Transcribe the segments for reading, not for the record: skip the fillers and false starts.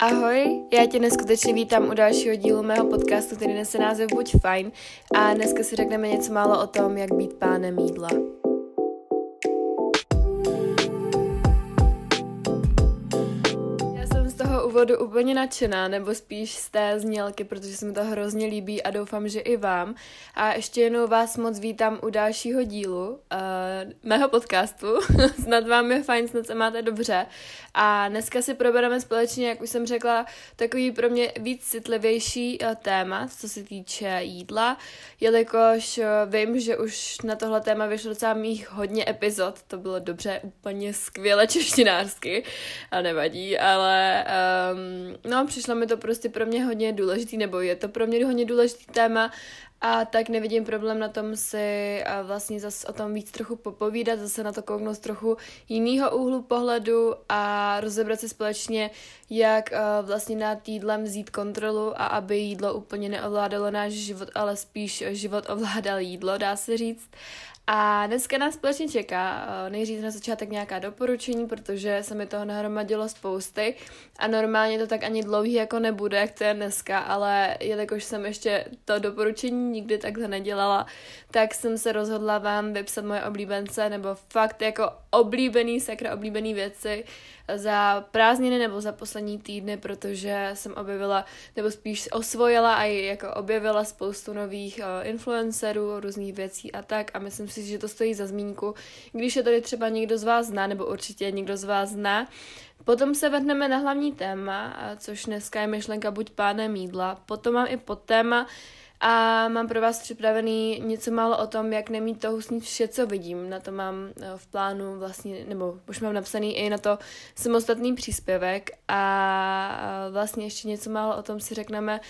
Ahoj, já tě neskutečně vítám u dalšího dílu mého podcastu, který nese název Buď fajn, a dneska si řekneme něco málo o tom, jak být pánem jídla. Úvodu úplně nadšená, nebo spíš z té znělky, protože se mi to hrozně líbí a doufám, že i vám. A ještě jednou vás moc vítám u dalšího dílu mého podcastu. Snad vám je fajn, snad se máte dobře. A dneska si probereme společně, jak už jsem řekla, takový pro mě víc citlivější téma, co se týče jídla, jelikož vím, že už na tohle téma vyšlo docela mých hodně epizod. To bylo dobře, úplně skvěle češtinářsky, a nevadí, ale přišlo mi to prostě pro mě hodně důležitý, nebo je to pro mě hodně důležitý téma, a tak nevidím problém na tom si vlastně zase o tom víc trochu popovídat, zase na to kouknout z trochu jinýho úhlu pohledu a rozebrat si společně, jak vlastně nad jídlem vzít kontrolu a aby jídlo úplně neovládalo náš život, ale spíš život ovládal jídlo, dá se říct. A dneska nás společně čeká nejdřív na začátek nějaká doporučení, protože se mi toho nahromadilo spousty a normálně to tak ani dlouhý jako nebude, jak to je dneska, ale jelikož jsem ještě to doporučení nikdy takhle nedělala, tak jsem se rozhodla vám vypsat moje oblíbence, nebo fakt jako oblíbený věci za prázdniny nebo za poslední týdny, protože jsem objevila, nebo spíš osvojila a jako objevila spoustu nových influencerů, různých věcí a tak, a myslím si, že to stojí za zmínku, když je tady třeba někdo z vás zná, nebo určitě někdo z vás zná. Potom se vrhneme na hlavní téma, což dneska je myšlenka Buď pánem jídla. Potom mám i podtéma a mám pro vás připravený něco málo o tom, jak nemít touhu snít vše, co vidím. Na to mám v plánu vlastně, nebo už mám napsaný i na to samostatný příspěvek, a vlastně ještě něco málo o tom si řekneme,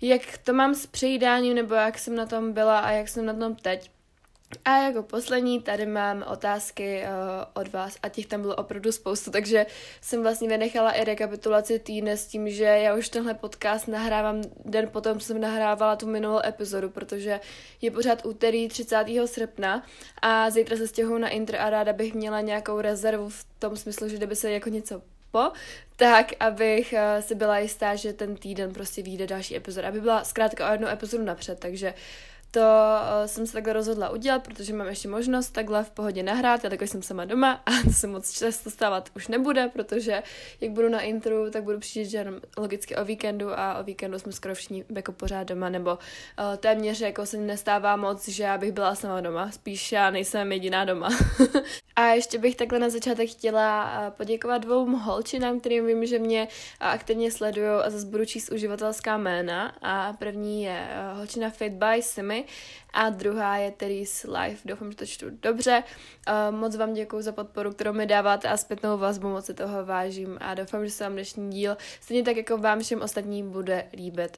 jak to mám s přejídáním, nebo jak jsem na tom byla a jak jsem na tom teď. A jako poslední tady mám otázky od vás, a těch tam bylo opravdu spoustu, takže jsem vlastně vynechala i rekapitulaci týdne s tím, že já už tenhle podcast nahrávám den potom, co jsem nahrávala tu minulou epizodu, protože je pořád úterý 30. srpna a zítra se stěhuju na Intr a ráda bych měla nějakou rezervu v tom smyslu, že kdyby se jako něco tak abych si byla jistá, že ten týden prostě vyjde další epizoda, aby byla zkrátka o jednu epizodu napřed, takže to jsem se takhle rozhodla udělat, protože mám ještě možnost takhle v pohodě nahrát, já takhle jsem sama doma a to se moc často stávat už nebude, protože jak budu na intru, tak budu přijít logicky o víkendu a o víkendu jsme skoro všichni jako pořád doma, nebo téměř jako se nestává moc, že já bych byla sama doma, spíš já nejsem jediná doma. A ještě bych takhle na začátek chtěla poděkovat dvou holčinám, kterým vím, že mě aktivně sledujou, a zase budu číst uživatelská jména, a první je holčina Fit by Simi a druhá je Teris Live. Doufám, že to čtu dobře. Moc vám děkuju za podporu, kterou mi dáváte, a zpětnou vazbu, moc si toho vážím, a doufám, že se vám dnešní díl stejně tak jako vám všem ostatním bude líbit.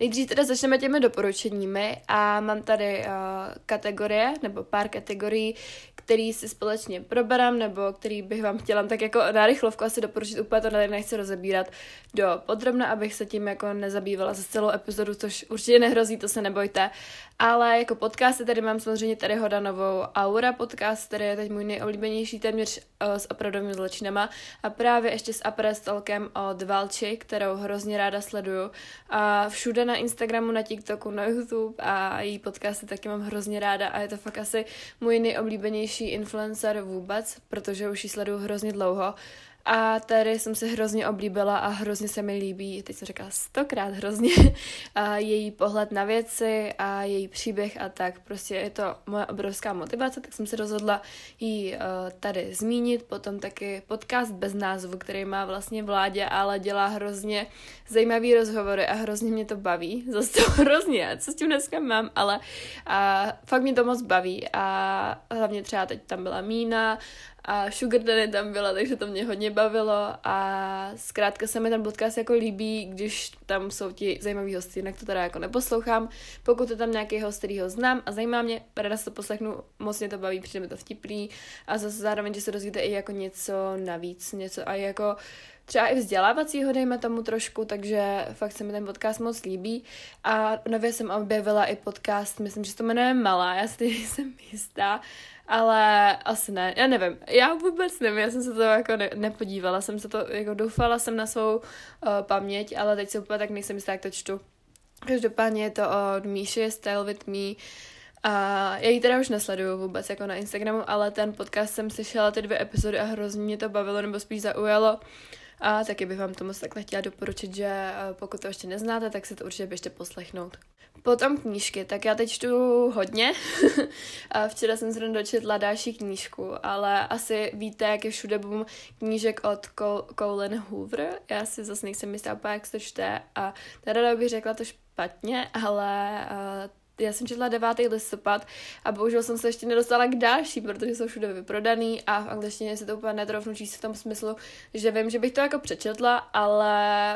Nejdřív teda začneme těmi doporučeními a mám tady kategorie, nebo pár kategorií, který si společně proberám, nebo který bych vám chtěla tak jako na rychlovku asi doporučit, úplně to nechci rozebírat do podrobna, abych se tím jako nezabývala za celou epizodu, což určitě nehrozí, to se nebojte. Ale jako podcasty tady mám samozřejmě tady Hodanovou Aura podcast, který je teď můj nejoblíbenější téměř s opravdovými zločinama, a právě ještě s Apres Talkem od Valči, kterou hrozně ráda sleduju. A všude na Instagramu, na TikToku, na YouTube, a její podcasty taky mám hrozně ráda a je to fakt asi můj nejoblíbenější influencer vůbec, protože už ji sleduju hrozně dlouho, a tady jsem se hrozně oblíbila a hrozně se mi líbí, teď jsem řekla 100krát hrozně, a její pohled na věci a její příběh a tak, prostě je to moje obrovská motivace, tak jsem se rozhodla ji tady zmínit. Potom taky podcast bez názvu, který má vlastně Vládě, ale dělá hrozně zajímavý rozhovory a hrozně mě to baví, zase to hrozně, co s tím dneska mám, ale fakt mě to moc baví, a hlavně třeba teď tam byla Mína, a Sugardany tam byla, takže to mě hodně bavilo, a zkrátka se mi ten podcast jako líbí, když tam jsou ti zajímaví hosti, jinak to teda jako neposlouchám. Pokud je tam nějaký host, který ho znám a zajímá mě, ráda si to poslechnu, moc mě to baví, přijde mi to vtipný, a zase zároveň, že se dozvíte i jako něco navíc, něco a jako třeba i vzdělávacího, dejme tomu trošku, takže fakt se mi ten podcast moc líbí. A nově jsem objevila i podcast, myslím, že se to jmenuje Malá, já si nejsem jistá, Ale asi ne, já nevím, já vůbec nevím, já jsem se to jako nepodívala, jsem se to jako doufala jsem na svou paměť, ale teď se úplně tak nejsem jistá, jak to čtu. Každopádně je to od Míši, Style with Me. A já ji teda už nesleduju vůbec jako na Instagramu, ale ten podcast jsem slyšela ty 2 epizody a hrozně mě to bavilo, nebo spíš zaujalo. A taky bych vám to moc takhle chtěla doporučit, že pokud to ještě neznáte, tak si to určitě běžte poslechnout. Potom knížky, tak já teď čtu hodně. Včera jsem zrovna dočetla další knížku, ale asi víte, jak je všude boom knížek od Colleen Hoover. Já si zase nejsem jistá úplně, jak se to čte. A teda bych řekla to špatně, ale já jsem četla 9. listopad a bohužel jsem se ještě nedostala k další, protože jsou všude vyprodaný a v angličtině se to úplně netroufnu číst v tom smyslu, že vím, že bych to jako přečetla, ale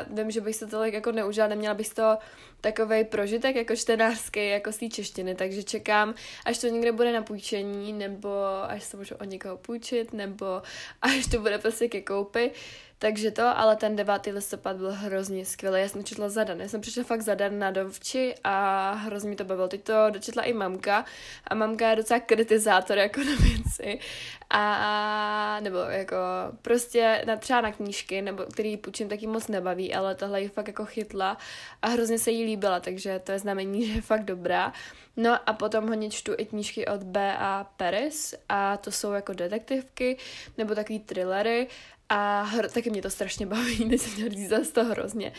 vím, že bych se to jako neužila, neměla bych to takovej prožitek jako čtenářský, jako z té češtiny, takže čekám, až to někde bude na půjčení, nebo až se můžu od někoho půjčit, nebo až to bude prostě ke koupi. Takže to, ale ten 9. listopad byl hrozně skvělý, já jsem četla za den, já jsem přišla fakt za den na dovči a hrozně mi to bavilo. Teď to dočetla i mamka a mamka je docela kritizátor jako na věci a nebo jako prostě třeba na knížky, nebo který půjčím, tak jí moc nebaví, ale tohle ji fakt jako chytla a hrozně se jí líbila, takže to je znamení, že je fakt dobrá. No a potom hodně čtu i knížky od B.A. Paris a to jsou jako detektivky nebo takový thrillery. A taky mě to strašně baví, teď jsem měla říct zase to hrozně.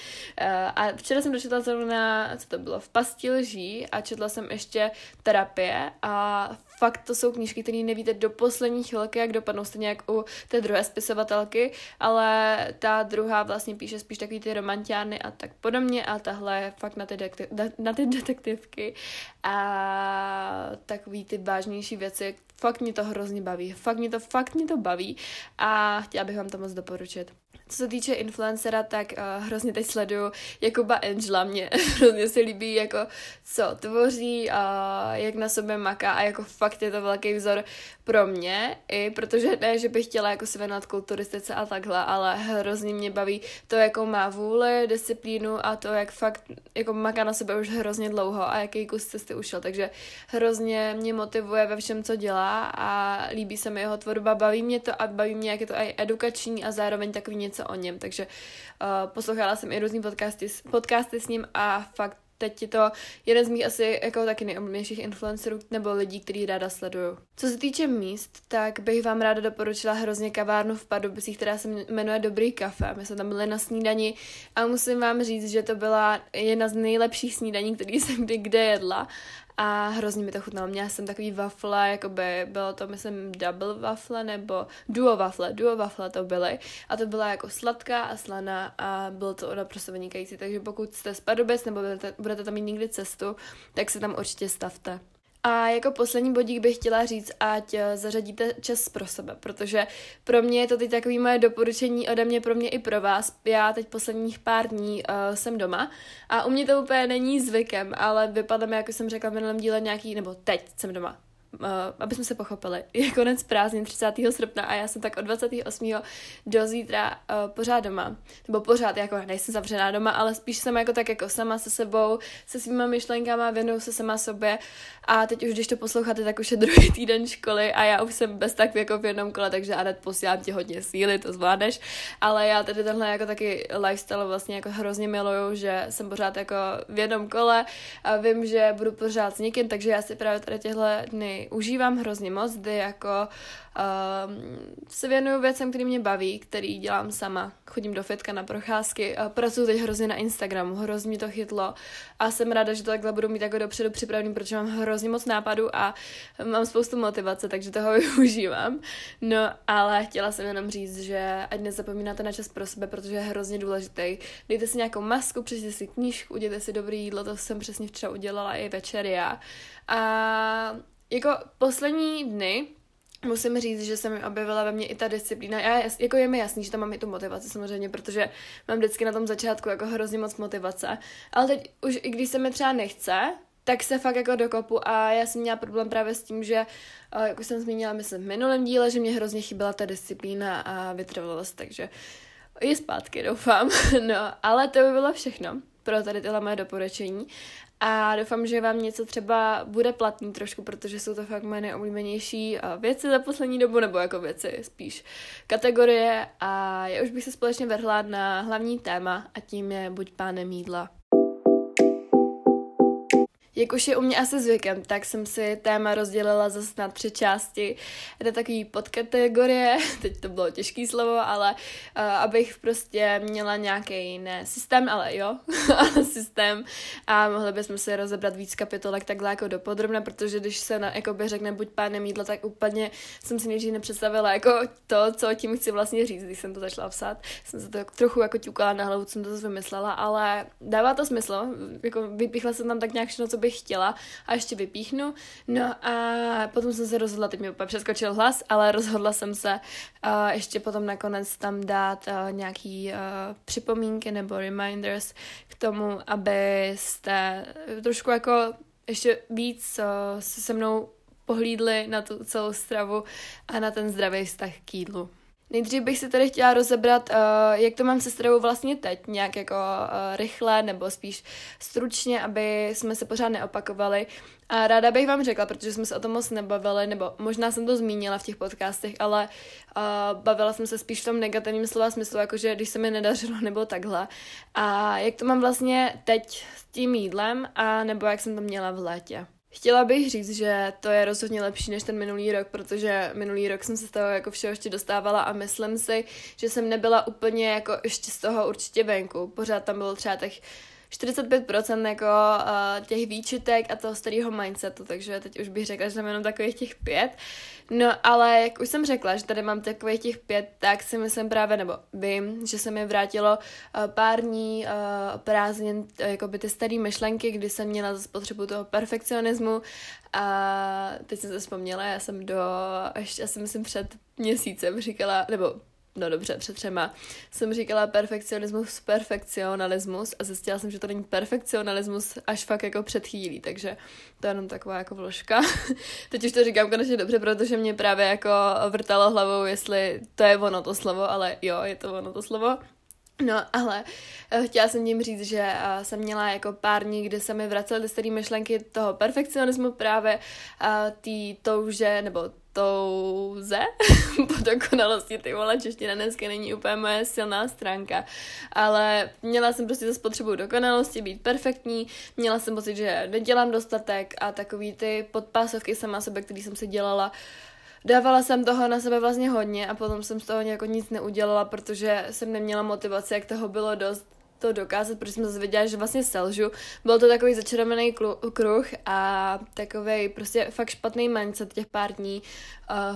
A včera jsem dočetla zrovna, co to bylo, v pasti lží a četla jsem ještě terapie a fakt to jsou knížky, které nevíte do poslední chvilky, jak dopadnou, stejně jak u té druhé spisovatelky, ale ta druhá vlastně píše spíš takový ty romantiány a tak podobně a tahle je fakt na ty, detektivky a takový ty vážnější věci. Fakt mě to hrozně baví, fakt mě to baví a chtěla bych vám to moc doporučit. Co se týče influencera, tak hrozně teď sleduju Jakuba Angela, mě hrozně se líbí, jako co tvoří, jak na sobě maká a jako fakt je to velký vzor pro mě, i protože ne, že bych chtěla jako se věnovat kulturistice a takhle, ale hrozně mě baví to, jakou má vůli, disciplínu a to, jak fakt jako maká na sobě už hrozně dlouho a jaký kus cesty ušel, takže hrozně mě motivuje ve všem, co dělá a líbí se mi jeho tvorba, baví mě to a baví mě, jak je to i edukační a zároveň takový něco o něm, takže poslouchala jsem i různý podcasty s ním a fakt teď je to jeden z mých asi jako taky nejoblíbenějších influencerů nebo lidí, který ráda sleduju. Co se týče míst, tak bych vám ráda doporučila hrozně kavárnu v Pardubicích, která se jmenuje Dobrý kafe. My jsme tam byli na snídani a musím vám říct, že to byla jedna z nejlepších snídaní, který jsem kdy jedla. A hrozně mi to chutnalo. Měla jsem takový wafle, jakoby bylo to, myslím, double wafle nebo duo wafle to byly. A to byla jako sladká a slaná a bylo to naprosto vynikající. Takže pokud jste z Pardubic nebo budete tam mít někdy cestu, tak se tam určitě stavte. A jako poslední bodík bych chtěla říct, ať zařadíte čas pro sebe, protože pro mě je to teď takové moje doporučení ode mě, pro mě i pro vás. Já teď posledních pár dní jsem doma a u mě to úplně není zvykem, ale vypadá mi, jako jsem řekla v minulém díle, nějaký, nebo teď jsem doma. Aby jsme se pochopili, je konec prázdnin 30. srpna a já jsem tak od 28. do zítra pořád doma. Nebo pořád, jako nejsem zavřená doma, ale spíš jsem jako tak jako sama se sebou, se svýma myšlenkama, věnuju se sama sobě a teď už, když to posloucháte, tak už je 2. týden školy a já už jsem bez tak jako v jednom kole, takže Anet, posílám ti hodně síly, to zvládneš, ale já tady tenhle jako taky lifestyle vlastně jako hrozně miluju, že jsem pořád jako v jednom kole a vím, že budu pořád s někým, takže já si právě tady těchto dny užívám hrozně moc, kdy jako se věnuju věcem, který mě baví, který dělám sama. Chodím do fitka na procházky, pracuji teď hrozně na Instagramu, hrozně mě to chytlo a jsem ráda, že to takhle budu mít jako dopředu připravený, protože mám hrozně moc nápadů a mám spoustu motivace, takže toho využívám. No, ale chtěla jsem jenom říct, že ať nezapomínáte na čas pro sebe, protože je hrozně důležitý. Dejte si nějakou masku, přečtěte si knížku, udělejte si dobré jídlo, to jsem přesně včera udělala i večer já. A jako poslední dny musím říct, že se mi objevila ve mně i ta disciplína. Jako je mi jasný, že tam mám i tu motivaci samozřejmě, protože mám vždycky na tom začátku jako hrozně moc motivace. Ale teď už i když se mi třeba nechce, tak se fakt jako dokopu a já jsem měla problém právě s tím, že, jak už jsem zmínila, myslím v minulém díle, že mě hrozně chyběla ta disciplína a vytrvalost, takže je zpátky, doufám. No, ale to by bylo všechno pro tady tyhle moje doporučení a doufám, že vám něco třeba bude platný trošku, protože jsou to fakt moje nejoblíbenější věci za poslední dobu, nebo jako věci spíš kategorie, a já už bych se společně vrhla na hlavní téma a tím je buď pánem jídla. Jak už je u mě asi zvykem, tak jsem si téma rozdělila zase na 3 části na takový podkategorie, teď to bylo těžký slovo, ale abych prostě měla nějaký ne systém, ale jo, systém a mohli bychom si rozebrat víc kapitolek takhle jako dopodrobna, protože když se na jakoby řekne buď pánem jídla, tak úplně jsem si nejdřív nepředstavila jako to, co tím chci vlastně říct, když jsem to začala psát, jsem se to trochu jako ťukala na hlavu, jsem to vymyslela, ale dává to smysl, jako vypíchla jsem tam tak nějak všechno, co bych chtěla a ještě vypíchnu. No a potom jsem se rozhodla, teď mi úplně přeskočil hlas, ale rozhodla jsem se ještě potom nakonec tam dát nějaký připomínky nebo reminders k tomu, abyste trošku jako ještě víc se mnou pohlídli na tu celou stravu a na ten zdravý vztah k jídlu. Nejdřív bych si tady chtěla rozebrat, jak to mám se stravou vlastně teď, nějak jako rychle nebo spíš stručně, aby jsme se pořád neopakovali. A ráda bych vám řekla, protože jsme se o tom moc nebavili, nebo možná jsem to zmínila v těch podcastech, ale bavila jsem se spíš v tom negativním slova smyslu, jakože když se mi nedařilo nebo takhle. A jak to mám vlastně teď s tím jídlem, a nebo jak jsem to měla v létě. Chtěla bych říct, že to je rozhodně lepší než ten minulý rok, protože minulý rok jsem se z toho jako všeho ještě dostávala a myslím si, že jsem nebyla úplně jako ještě z toho určitě venku. Pořád tam bylo třeba těch 45% jako těch výčitek a toho starého mindsetu, takže teď už bych řekla, že tam jenom takových těch 5. No ale jak už jsem řekla, že tady mám takových těch 5, tak si myslím právě, nebo vím, že se mi vrátilo pár dní prázdnin, jako by ty staré myšlenky, kdy jsem měla zase potřebu toho perfekcionismu a teď jsem se vzpomněla, já jsem před měsícem říkala, nebo no dobře, před 3 jsem říkala perfekcionismus, perfekcionalismus a zjistila jsem, že to není perfekcionalismus až fakt jako před chvílí, takže to je jenom taková jako vložka. Teď už to říkám konečně dobře, protože mě právě jako vrtalo hlavou, jestli to je ono to slovo, ale jo, je to ono to slovo. No ale chtěla jsem tím říct, že jsem měla jako pár dní, kde se mi vracely ty staré myšlenky toho perfekcionismu právě tý touže, nebo touze po dokonalosti, ty vole, čeština dneska není úplně moje silná stránka, ale měla jsem prostě zase potřebu dokonalosti, být perfektní, měla jsem pocit, že nedělám dostatek a takový ty podpásovky sama sebe, který jsem si dělala, dávala jsem toho na sebe vlastně hodně a potom jsem z toho jako nic neudělala, protože jsem neměla motivaci, jak toho bylo dost, to dokázat, protože jsem zase věděla, že vlastně selžu. Byl to takový začarovaný kruh a takovej prostě fakt špatný mindset těch pár dní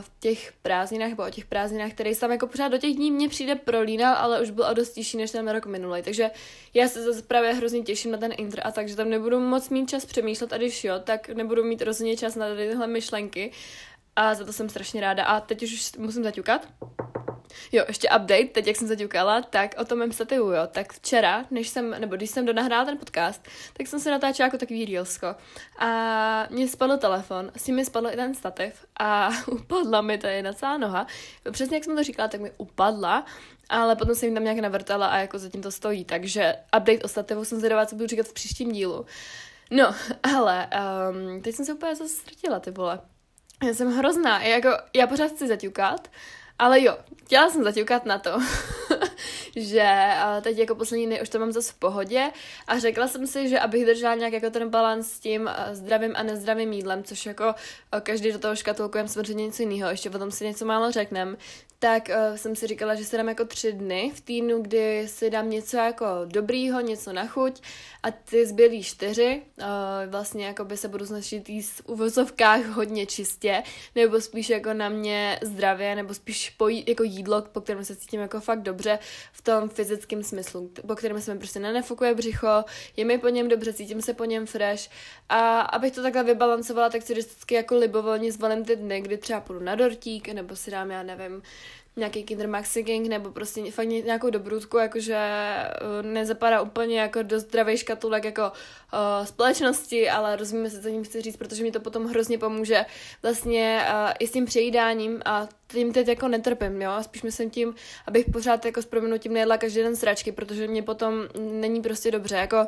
v těch prázdninách, nebo o těch prázdninách, který sám jako pořád do těch dní mě přijde prolínal, ale už byl o dost těžší než ten rok minulý. Takže já se zase právě hrozně těším na ten intro a takže tam nebudu moc mít čas přemýšlet a když jo, tak nebudu mít rozhodně čas na tyhle myšlenky a za to jsem strašně ráda a teď už musím zaťukat. Jo, ještě update, teď jak jsem zaťukala, tak o tom mém stativu, jo, tak včera, když jsem donahrála ten podcast, tak jsem se natáčela jako takový reelsko a mě spadl telefon, s tím mi spadl i ten stativ a upadla mi tady na celá noha, přesně jak jsem to říkala, tak mi upadla, ale potom jsem jim tam nějak navrtala a jako zatím to stojí, takže update o stativu jsem zvědavá, co budu říkat v příštím dílu. No, ale teď jsem se úplně zase ztratila, ty vole. Já jsem hrozná, jako, já pořád chci zaťukat, ale jo, chtěla jsem zaťukat na to, že teď jako poslední dny už to mám zase v pohodě a řekla jsem si, že abych držela nějak jako ten balans s tím zdravým a nezdravým jídlem, což jako každý do toho škatulkujeme samozřejmě něco jiného, ještě o tom si něco málo řekneme, tak jsem si říkala, že se dám jako 3 dny v týdnu, kdy si dám něco jako dobrýho, něco na chuť a ty zbylý 4, vlastně jako by se budu snažit jíst v uvozovkách hodně čistě, nebo spíš jako na mě zdravě, nebo spíš jako jídlo, po kterém se cítím jako fakt dobře v tom fyzickém smyslu, po kterém se mi prostě nenefukuje břicho, je mi po něm dobře, cítím se po něm fresh a abych to takhle vybalancovala, tak si vždycky jako libovolně zvolím ty dny, kdy třeba půjdu na dortík, nebo si dám, já nevím, nějaký Kinder Maxi King, nebo prostě fakt nějakou dobrůdku, jakože nezapadá úplně jako do zdravej škatulek jako společnosti, ale rozumíme se, co tím chci říct, protože mi to potom hrozně pomůže vlastně i s tím přejídáním a tím teď jako netrpím, jo, spíš myslím tím, abych pořád jako s prominutím nejedla každý den sračky, protože mě potom není prostě dobře, jako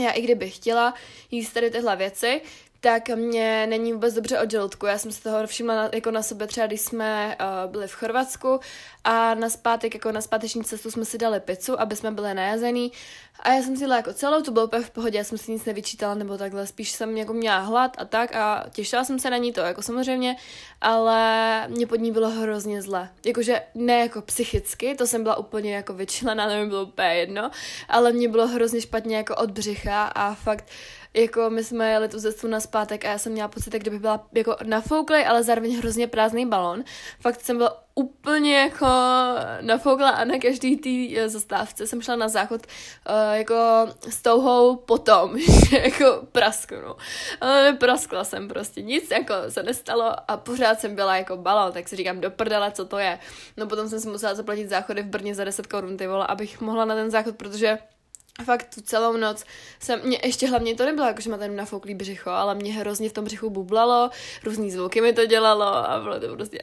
já i kdybych chtěla jíst tady tyhle věci, tak mě není vůbec dobře od žaludku. Já jsem se toho všimla jako na sobě třeba, když jsme byli v Chorvatsku a na zpátek, jako na zpáteční cestu jsme si dali pizzu, aby jsme byli najazený. A já jsem si dala jako celou, to bylo úplně v pohodě, já jsem si nic nevyčítala nebo takhle, spíš jsem jako měla hlad a tak a těšila jsem se na ní to, jako samozřejmě, ale mě pod ní bylo hrozně zle. Jakože ne jako psychicky, to jsem byla úplně jako vyčlená, nevím, bylo úplně jedno, ale mě bylo hrozně špatně jako od břicha a fakt jako my jsme jeli tu cestu na zpátek a já jsem měla pocit, jak kdyby byla jako nafouklej, ale zároveň hrozně prázdný balon. Fakt jsem byla úplně jako nafoukla a na každý té zastávce jsem šla na záchod jako s touhou potom, že jako prasknu. Praskla jsem prostě, nic jako se nestalo a pořád jsem byla jako balon, tak si říkám do prdele, co to je. No potom jsem si musela zaplatit záchody v Brně za 10 korun, ty vole, abych mohla na ten záchod, protože fakt tu celou noc jsem, mě ještě hlavně to nebylo, jakože má ten nafouklý břicho, ale mě hrozně v tom břichu bublalo, různý zvuky mi to dělalo a bylo to prostě,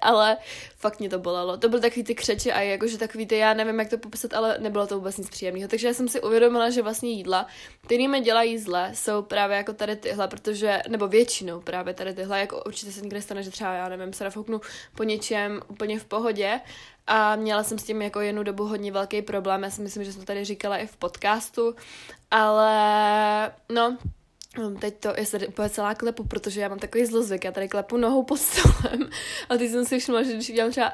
ale fakt mě to bolelo. To byly takový ty křeči a jakože takový ty, já nevím, jak to popisat, ale nebylo to vůbec nic příjemného. Takže já jsem si uvědomila, že vlastně jídla, které mi dělají zle, jsou právě jako tady tyhle, protože, nebo většinou právě tady tyhle, jako určitě se nikdy stane, že třeba, já nevím, se nafouknu po něčem úplně v pohodě. A měla jsem s tím jako jednu dobu hodně velký problém, já si myslím, že jsem to tady říkala i v podcastu, ale no, teď to je úplně celá klepu, protože já mám takový zlozvyk, já tady klepu nohou pod stolem a teď jsem si všimla, že když dělám třeba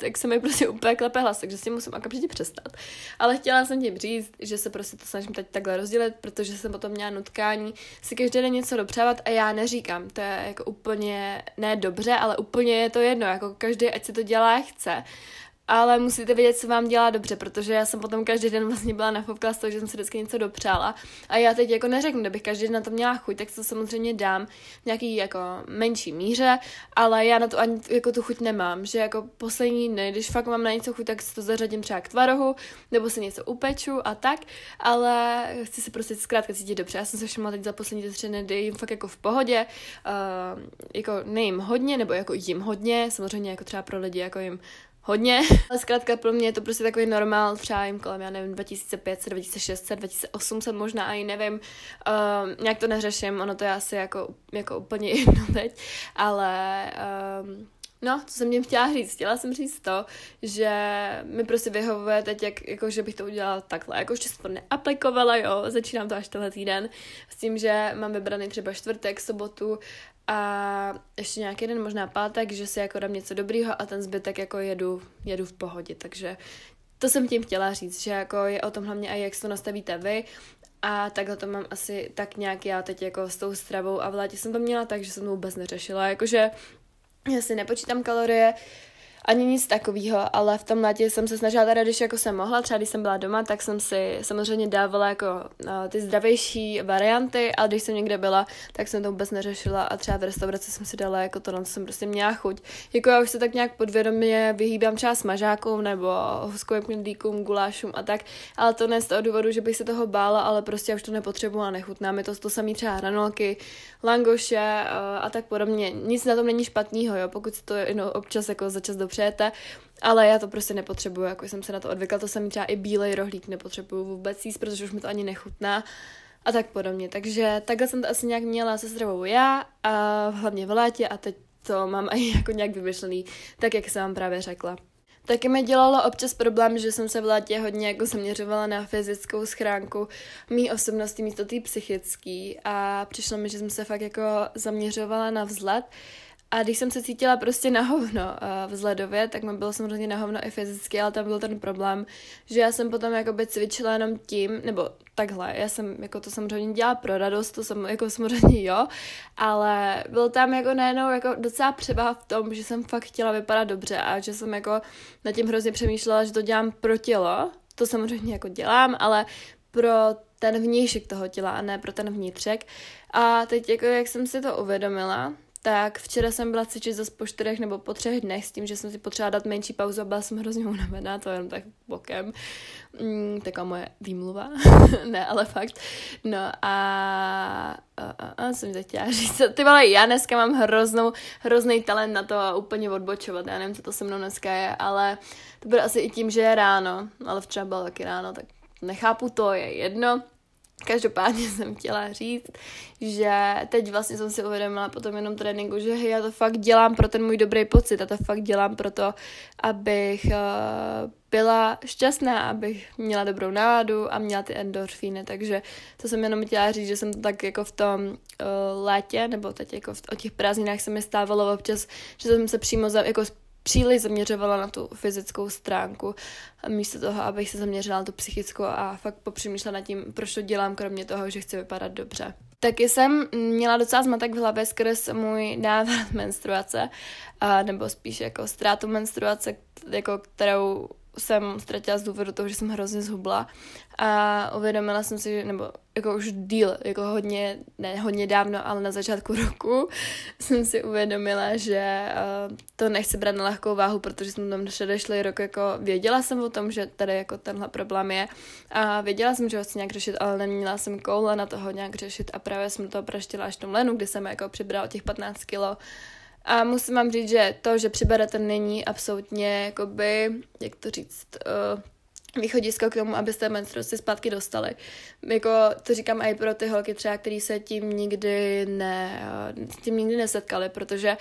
tak se mi prostě úplně klepe hlas, takže s tím musím okamžitě přestat. Ale chtěla jsem tím říct, že se prostě to snažím teď takhle rozdělit, protože jsem potom měla nutkání si každý den něco dopřávat a já neříkám, to je jako úplně ne dobře, ale úplně je to jedno, jako každý ať si to dělá chce. Ale musíte vědět, co vám dělá dobře, protože já jsem potom každý den vlastně byla nafoukla z toho, že jsem si vždycky něco dopřála. A já teď jako neřeknu, kdybych každý den na to měla chuť, tak to samozřejmě dám v nějaký jako menší míře, ale já na to ani jako tu chuť nemám, že jako poslední dny, když fakt mám na něco chuť, tak si to zařadím třeba k tvarohu, nebo si něco upeču a tak, ale chci se prostě zkrátka cítit dobře. Já jsem se všimla teď za poslední 3 dny, kdy jim fakt jako v pohodě, jako nejím hodně, nebo jako jim hodně, samozřejmě jako třeba pro lidi jako jim hodně, ale zkrátka pro mě je to prostě takový normál, třeba jim kolem, já nevím, 2500, 2600, 2800 možná, ani nevím, nějak to neřeším, ono to je asi jako úplně jedno teď, ale no, co jsem tím chtěla říct? Chtěla jsem říct to, že mi prostě vyhovuje teď, jako, že bych to udělala takhle. Jako ještě jsem to neaplikovala, jo, začínám to až tenhle týden, s tím, že mám vybraný třeba čtvrtek, sobotu a ještě nějaký den, možná pátek, že si jako dám něco dobrýho a ten zbytek jako jedu v pohodě. Takže to jsem tím chtěla říct, že jako je o tom hlavně i jak si to nastavíte vy. A takhle to mám asi tak nějak já teď jako s tou stravou a v létě jsem to měla tak, že jsem to vůbec neřešila, jakože já si nepočítám kalorie, ani nic takového, ale v tom létě jsem se snažila teda, když jako jsem mohla, třeba když jsem byla doma, tak jsem si samozřejmě dávala jako ty zdravější varianty, ale když jsem někde byla, tak jsem to vůbec neřešila a třeba v restauraci jsem si dala jako to, na co jsem prostě měla chuť. Jako já už se tak nějak podvědomě vyhýbám třeba smažákům nebo houskovým knedlíkům, gulášům a tak, ale to ne z toho důvodu, že bych se toho bála, ale prostě já už to nepotřebuji a nechutná mi to samý třeba hranolky, langoše a tak podobně. Nic na tom není špatného, jo, pokud to no, občas jako začas přijete, ale já to prostě nepotřebuju, jako jsem se na to odvykla, to samý třeba i bílej rohlík nepotřebuju vůbec jíst, protože už mi to ani nechutná a tak podobně, takže takhle jsem to asi nějak měla se stravou já, a hlavně v létě a teď to mám i jako nějak vymyšlený, tak jak jsem vám právě řekla. Taky mi dělalo občas problém, že jsem se v létě hodně jako zaměřovala na fyzickou schránku mý osobnosti místo té psychický a přišlo mi, že jsem se fakt jako zaměřovala na vzhled. A když jsem se cítila prostě na hovno vzhledově, tak mi bylo samozřejmě na hovno i fyzicky, ale tam byl ten problém, že já jsem potom jakoby cvičila jenom tím, nebo takhle, já jsem jako to samozřejmě dělala pro radost, to jsem jako samozřejmě jo, ale byl tam jako najednou jako docela převaha v tom, že jsem fakt chtěla vypadat dobře a že jsem jako nad tím hrozně přemýšlela, že to dělám pro tělo, to samozřejmě jako dělám, ale pro ten vnějšek toho těla a ne pro ten vnitřek. A teď jako jak jsem si to uvědomila, tak včera jsem byla cvičit zase po 4 nebo po 3 dnech s tím, že jsem si potřeba dát menší pauzu a byla jsem hrozně unavená, to jenom tak bokem. Taková moje výmluva. Ne, ale fakt. No a jsem to chtěla říct. Ty vole, já dneska mám hrozný talent na to a úplně odbočovat. Já nevím, co to se mnou dneska je, ale to bude asi i tím, že je ráno. Ale včera bylo taky ráno, tak nechápu to, je jedno. Každopádně jsem chtěla říct, že teď vlastně jsem si uvědomila po tom jenom tréninku, že hej, já to fakt dělám pro ten můj dobrý pocit a to fakt dělám pro to, abych byla šťastná, abych měla dobrou náladu a měla ty endorfíny, takže to jsem jenom chtěla říct, že jsem to tak jako v tom létě, nebo teď jako o těch prázdninách se mi stávalo občas, že jsem se přímo příliš zaměřovala na tu fyzickou stránku místo toho, abych se zaměřila na tu psychickou a fakt popřemýšlela nad tím, proč to dělám, kromě toho, že chci vypadat dobře. Taky jsem měla docela zmatek v hlavě skrz můj návrat menstruace, nebo spíš jako ztrátu menstruace, jako kterou jsem ztratila z důvodu toho, že jsem hrozně zhubla a uvědomila jsem si, že, nebo jako už díl, jako hodně, ne hodně dávno, ale na začátku roku jsem si uvědomila, že to nechci brát na lehkou váhu, protože jsem tam předešlý rok, jako věděla jsem o tom, že tady jako tenhle problém je a věděla jsem, že ho chci nějak řešit, ale neměla jsem koule na toho nějak řešit a právě jsem to praštila až v tom lednu, kdy jsem jako přibrala těch 15 kilo. A musím vám říct, že to, že přiberete, není absolutně, jakoby, jak to říct, východisko k tomu, abyste menstruaci zpátky dostali. Jako to říkám i pro ty holky třeba, který se tím nikdy nesetkali, protože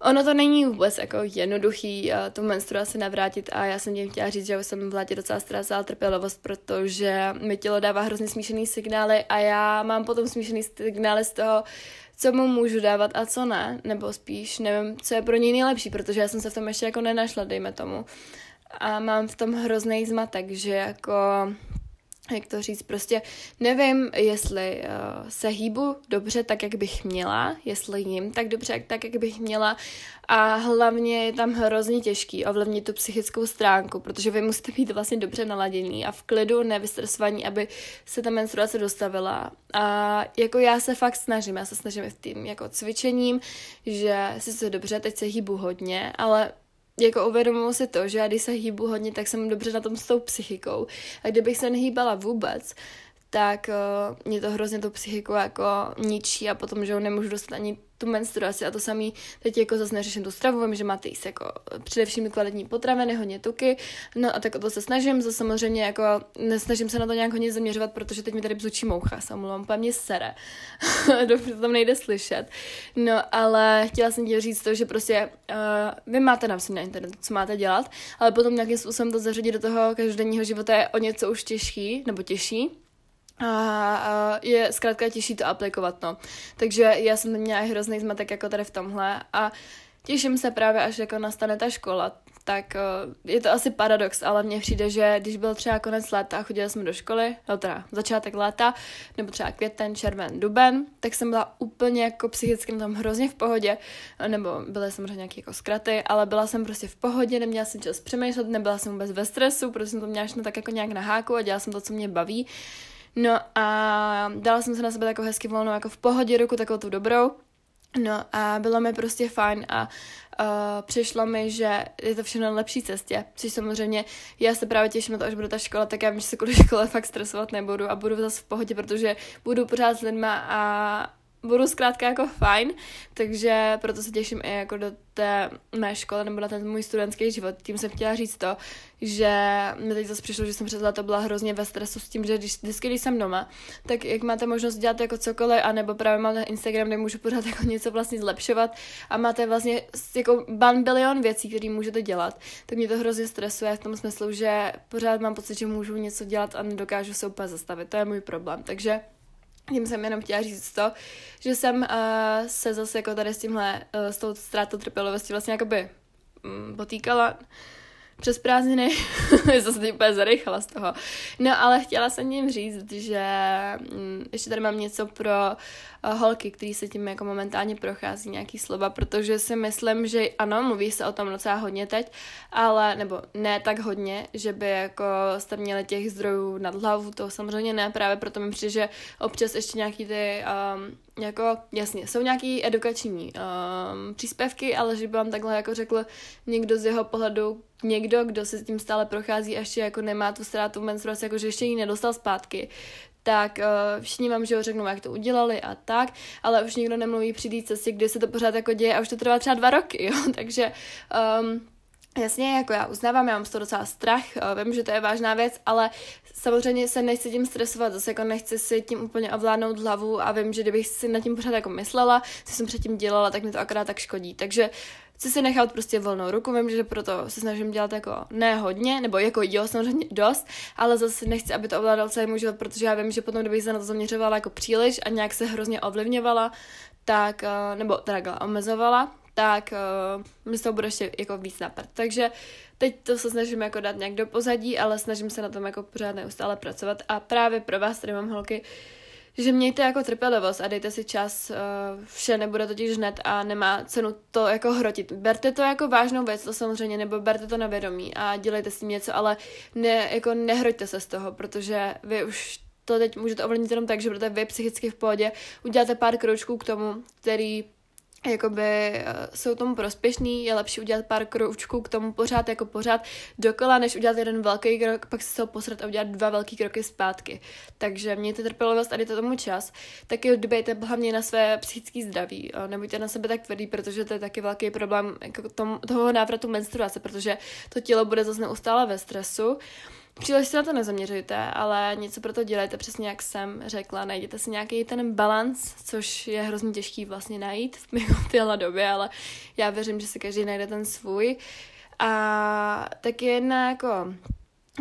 ono to není vůbec jako jednoduchý tu menstruaci navrátit a já jsem tím chtěla říct, že jsem v létě docela ztrácela trpělivost, protože mi tělo dává hrozně smíšený signály a já mám potom smíšený signály z toho, co mu můžu dávat a co ne, nebo spíš nevím, co je pro něj nejlepší, protože já jsem se v tom ještě jako nenašla, dejme tomu. A mám v tom hrozný zmatek, že jako, jak to říct, prostě nevím, jestli se hýbu dobře tak, jak bych měla, jestli jim tak dobře, tak, jak bych měla a hlavně je tam hrozně těžký ovlivnit tu psychickou stránku, protože vy musíte být vlastně dobře naladění a v klidu, nevystresovaní, aby se ta menstruace dostavila a jako já se snažím i v tým jako cvičením, že sice dobře, teď se hýbu hodně, ale jako uvědomuji si to, že já když se hýbu hodně, tak jsem dobře na tom s tou psychikou. A kdybych se nehýbala vůbec, tak mě to hrozně tu psychiku jako ničí a potom, že ho nemůžu dostat ani tu menstruaci a to samý teď jako zase neřeším tu stravu, vím, že máte jíst jako především kvalitní potraviny, hodně tuky, no a tak o to se snažím, zase samozřejmě jako nesnažím se na to nějak hodně zaměřovat, protože teď mi tady bzučí moucha, samolompa mě sere, dobře to tam nejde slyšet, no ale chtěla jsem ti říct to, že prostě vy máte napsat na internetu, co máte dělat, ale potom nějakým způsobem to zařadit do toho každodenního života je o něco už těžší, nebo těžší, a je zkrátka těžší to aplikovat, no. Takže já jsem měla hrozný zmatek jako tady v tomhle a těším se právě, až jako nastane ta škola, tak je to asi paradox, ale mně přijde, že když byl třeba konec léta a chodila jsem do školy, no teda začátek léta, nebo třeba květen, červen, duben, tak jsem byla úplně jako psychicky tam hrozně v pohodě, nebo byly samozřejmě nějaké jako zkraty, ale byla jsem prostě v pohodě, neměla jsem čas přemýšlet, nebyla jsem vůbec ve stresu, protože jsem to měla všechno tak jako nějak na háku a dělala jsem to, co mě baví. No a dala jsem se na sebe takovou hezky volnou, jako v pohodě roku, takovou tu dobrou. No a bylo mi prostě fajn a přišlo mi, že je to všechno na lepší cestě. Což samozřejmě já se právě těším na to, až bude ta škola, tak já vím, že se kvůli škole fakt stresovat nebudu a budu zase v pohodě, protože budu pořád s lidma a budu zkrátka jako fajn, takže proto se těším i jako do té mé školy nebo na ten můj studentský život. Tím jsem chtěla říct to, že mi teď zase přišlo, že jsem přes léto byla hrozně ve stresu s tím, že když jsem doma, tak jak máte možnost dělat jako cokoliv, anebo právě mám na Instagram, kde můžu pořád jako něco vlastně zlepšovat a máte vlastně jako banbilion věcí, které můžete dělat, tak mě to hrozně stresuje v tom smyslu, že pořád mám pocit, že můžu něco dělat a nedokážu se úplně zastavit. To je můj problém, takže tím jsem jenom chtěla říct to, že jsem se zase jako tady s tímhle, s tou ztrátou trpělivosti vlastně jakoby potýkala přes prázdniny, zase tím úplně zarychala z toho. No ale chtěla jsem jim říct, že ještě tady mám něco pro holky, který se tím jako momentálně prochází nějaký slova, protože si myslím, že ano, mluví se o tom docela hodně teď, ale nebo ne tak hodně, že by jako jste měli těch zdrojů nad hlavu, to samozřejmě ne, právě proto mi přijde, že občas ještě nějaký ty jako, jasně, jsou nějaký edukační příspěvky, ale že by vám takhle jako řekl někdo z jeho pohledu, někdo, kdo se tím stále prochází a ještě jako nemá tu ztrátu menstruaci, jako že ještě ji nedostal zpátky, tak všichni vám, že ho řeknou, jak to udělali a tak, ale už nikdo nemluví při té cestě, kdy se to pořád jako děje a už to trvá třeba 2 roky, jo, takže Jasně, jako já uznávám, já mám z toho docela strach, vím, že to je vážná věc, ale samozřejmě se nechci tím stresovat, zase jako nechci si tím úplně ovládnout hlavu a vím, že kdybych si nad tím pořád jako myslela, co jsem předtím dělala, tak mi to akorát tak škodí, takže chci si nechat prostě volnou ruku, vím, že proto se snažím dělat jako ne hodně, nebo jako jo, samozřejmě dost, ale zase nechci, aby to ovládal celý můj život, protože já vím, že potom, kdybych se na to zaměřovala jako příliš a nějak se hrozně ovlivňovala, tak, nebo teda omezovala, tak mi to bude ještě jako víc napad. Takže teď to se snažím jako dát nějak do pozadí, ale snažím se na tom jako pořád neustále pracovat a právě pro vás tady mám holky, že mějte jako trpělivost a dejte si čas, vše nebude totiž hned a nemá cenu to jako hrotit. Berte to jako vážnou věc, to samozřejmě, nebo berte to na vědomí a dělejte s tím něco, ale ne, jako nehroťte se z toho, protože vy už to teď můžete ovlivnit jenom tak, že budete vy psychicky v pohodě, uděláte pár kroužků k tomu, který jakoby jsou tomu prospěšný, je lepší udělat pár kroužků k tomu pořád dokola, než udělat jeden velký krok, pak se toho posrat a udělat 2 velký kroky zpátky. Takže mějte trpělivost a dejte tomu čas. Taky dbejte hlavně na své psychické zdraví. Nebuďte na sebe tak tvrdý, protože to je taky velký problém jako toho návratu menstruace, protože to tělo bude zase neustále ve stresu. Příliš se na to nezaměřujte, ale něco pro to dělejte, přesně jak jsem řekla, najděte si nějaký ten balans, což je hrozně těžký vlastně najít v téhle době, ale já věřím, že si každý najde ten svůj. A tak je jedna jako,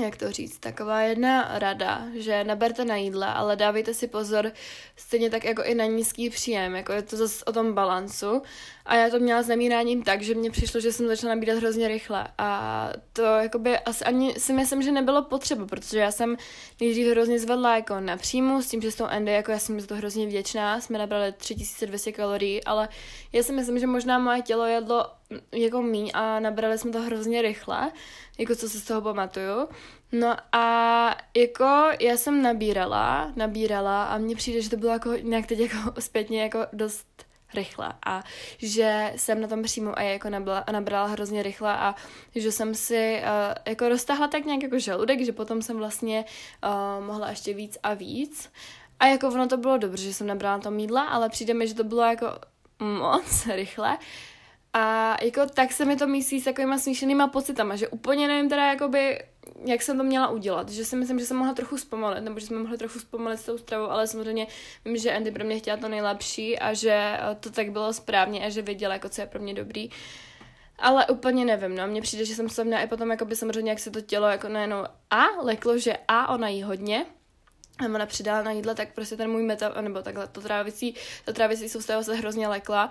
jak to říct, taková jedna rada, že naberte na jídla, ale dávejte si pozor stejně tak jako i na nízký příjem, jako je to zase o tom balancu. A já to měla s namíráním tak, že mně přišlo, že jsem začala nabídat hrozně rychle a to jakoby asi ani si myslím, že nebylo potřeba, protože já jsem nejdřív hrozně zvedla jako na příjmu s tím, že s tou Andy, jako já jsem za to hrozně vděčná, jsme nabrali 3200 kalorií, ale já si myslím, že možná moje tělo jedlo jako míň a nabrali jsme to hrozně rychle, jako co se z toho pamatuju. No a jako já jsem nabírala a mně přijde, že to bylo jako nějak teď jako zpětně jako dost rychle a že jsem na tom příjmu a jako nabrala hrozně rychle a že jsem si jako roztahla tak nějak jako žaludek, že potom jsem vlastně mohla ještě víc a víc a jako ono to bylo dobře, že jsem nabrala to mídla, ale přijde mi, že to bylo jako moc rychle a jako tak se mi to myslí s takovýma smíšenýma pocitama, že úplně nevím teda jakoby jak jsem to měla udělat, že si myslím, že jsem mohla trochu zpomalit, nebo že jsme mohli trochu zpomalit s tou stravou, ale samozřejmě vím, že Andy pro mě chtěla to nejlepší a že to tak bylo správně a že věděla, jako co je pro mě dobrý. Ale úplně nevím, no, mně přijde, že jsem se měla i potom, jakoby samozřejmě, jak se to tělo jako najednou leklo, že ona jí hodně a ona přidala na jídle, tak prostě ten můj nebo takhle to trávicí soustava se hrozně lekla.